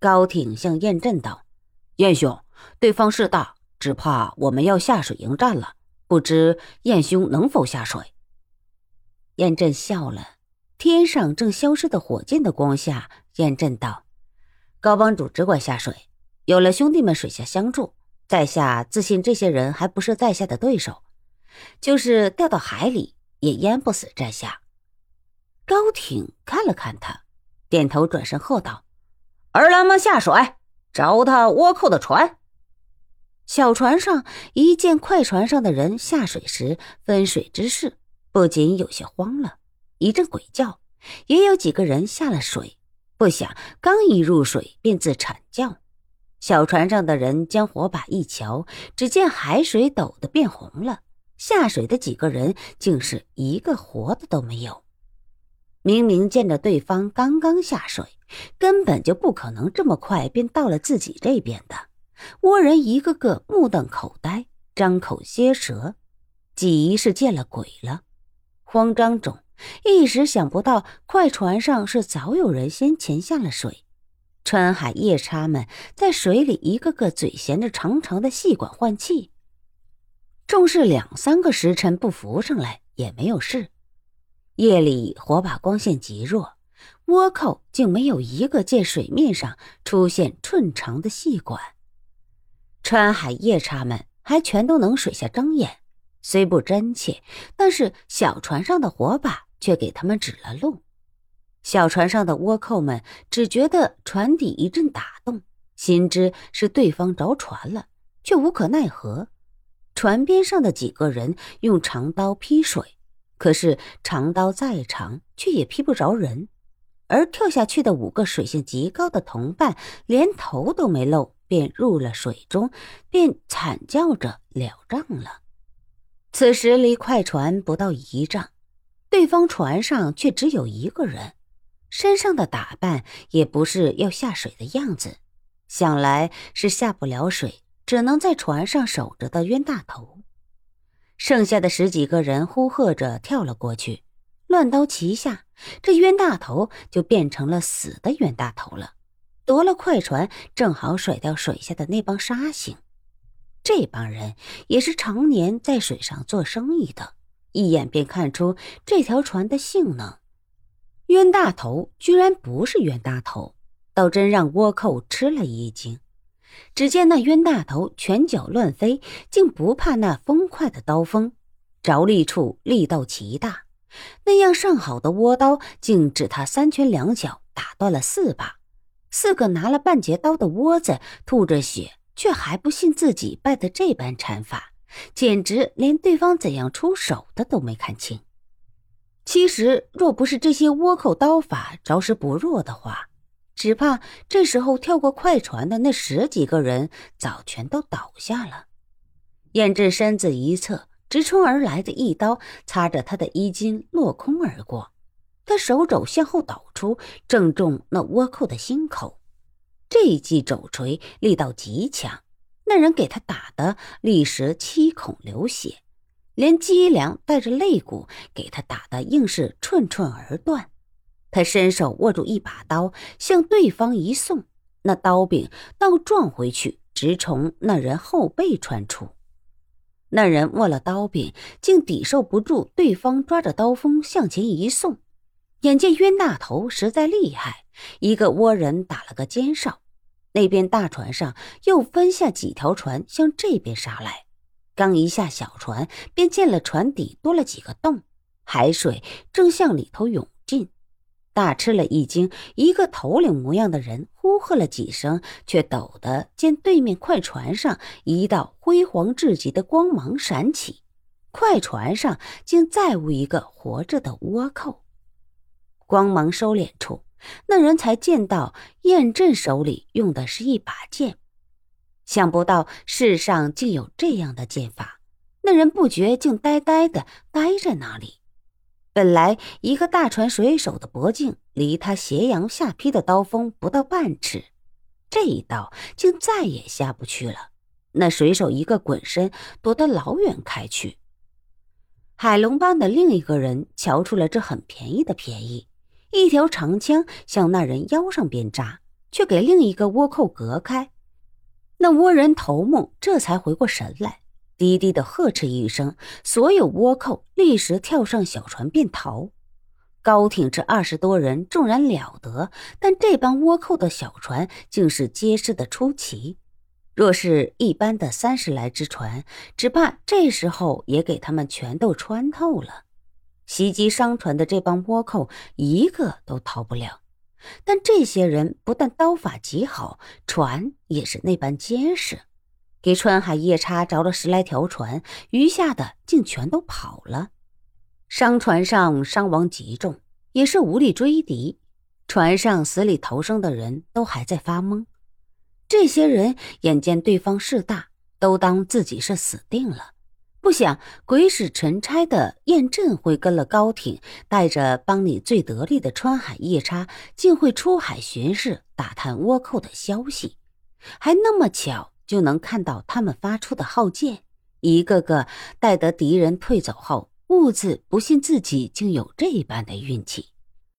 高挺向燕震道：“燕兄，对方势大，只怕我们要下水迎战了，不知燕兄能否下水？”燕震笑了。天上正消失的火箭的光下，燕震道：“高帮主只管下水，有了兄弟们水下相助，在下自信这些人还不是在下的对手，就是掉到海里也淹不死在下。”高挺看了看他，点头转身喝道：“儿郎们下水，找他倭寇的船。”小船上一见快船上的人下水时分水之势，不仅有些慌了，一阵鬼叫，也有几个人下了水，不想刚一入水便自惨叫。小船上的人将火把一瞧，只见海水抖得变红了，下水的几个人竟是一个活的都没有。明明见着对方刚刚下水，根本就不可能这么快便到了自己这边的。倭人一个个目瞪口呆，张口歇舌，几是见了鬼了。慌张中一时想不到快船上是早有人先潜下了水，穿海夜叉们在水里一个个嘴衔着长长的细管换气，纵是两三个时辰不浮上来也没有事。夜里火把光线极弱，倭寇竟没有一个见水面上出现寸长的细管。穿海夜叉们还全都能水下睁眼，虽不真切，但是小船上的火把却给他们指了路。小船上的倭寇们只觉得船底一阵打动，心知是对方着船了，却无可奈何。船边上的几个人用长刀劈水，可是长刀再长却也劈不着人，而跳下去的五个水性极高的同伴连头都没露便入了水中，便惨叫着了账了。此时离快船不到一丈，对方船上却只有一个人，身上的打扮也不是要下水的样子，想来是下不了水，只能在船上守着的冤大头。剩下的十几个人呼喝着跳了过去，乱刀齐下，这冤大头就变成了死的冤大头了，夺了快船正好甩掉水下的那帮沙星。这帮人也是常年在水上做生意的，一眼便看出这条船的性能。冤大头居然不是冤大头，倒真让倭寇吃了一惊。只见那冤大头拳脚乱飞，竟不怕那锋快的刀锋，着力处力道极大，那样上好的倭刀竟只他三拳两脚打断了4把。四个拿了半截刀的倭子吐着血，却还不信自己败得这般惨法，简直连对方怎样出手的都没看清。其实若不是这些倭寇刀法着实不弱的话，只怕这时候跳过快船的那十几个人早全都倒下了。燕震身子一侧，直冲而来的一刀擦着他的衣襟落空而过，他手肘向后倒出，正中那倭寇的心口。这一记肘锤力道极强，那人给他打得立时7孔流血，连脊梁带着肋骨给他打得硬是寸寸而断。他伸手握住一把刀向对方一送，那刀柄倒撞回去，直从那人后背穿出。那人握了刀柄竟抵受不住对方抓着刀锋向前一送，眼见冤大头实在厉害，一个倭人打了个尖哨。那边大船上又分下几条船向这边杀来，刚一下小船便见了船底多了几个洞，海水正向里头涌进。大吃了一惊，一个头领模样的人呼喝了几声，却抖得见对面快船上一道辉煌至极的光芒闪起，快船上竟再无一个活着的倭寇。光芒收敛处，那人才见到燕震手里用的是一把剑，想不到世上竟有这样的剑法，那人不觉竟呆呆地呆在那里。本来一个大船水手的脖颈离他斜阳下劈的刀锋不到半尺，这一刀竟再也下不去了，那水手一个滚身躲得老远开去。海龙帮的另一个人瞧出了这很便宜的便宜，一条长枪向那人腰上边扎，却给另一个倭寇隔开。那倭人头目这才回过神来，低低的呵斥一声，所有倭寇立时跳上小船便逃。高挺这20多人纵然了得，但这帮倭寇的小船竟是结实的出奇，若是一般的30来只船，只怕这时候也给他们全都穿透了。袭击商船的这帮倭寇一个都逃不了，但这些人不但刀法极好，船也是那般结实，给川海夜叉着了10来条船，余下的竟全都跑了。商船上伤亡极重，也是无力追敌，船上死里逃生的人都还在发懵。这些人眼见对方势大，都当自己是死定了，不想鬼使神差的燕振回跟了高挺，带着帮你最得力的川海夜叉，竟会出海巡视打探倭寇的消息，还那么巧就能看到他们发出的号箭，一个个待得敌人退走后，兀自不信自己竟有这般的运气。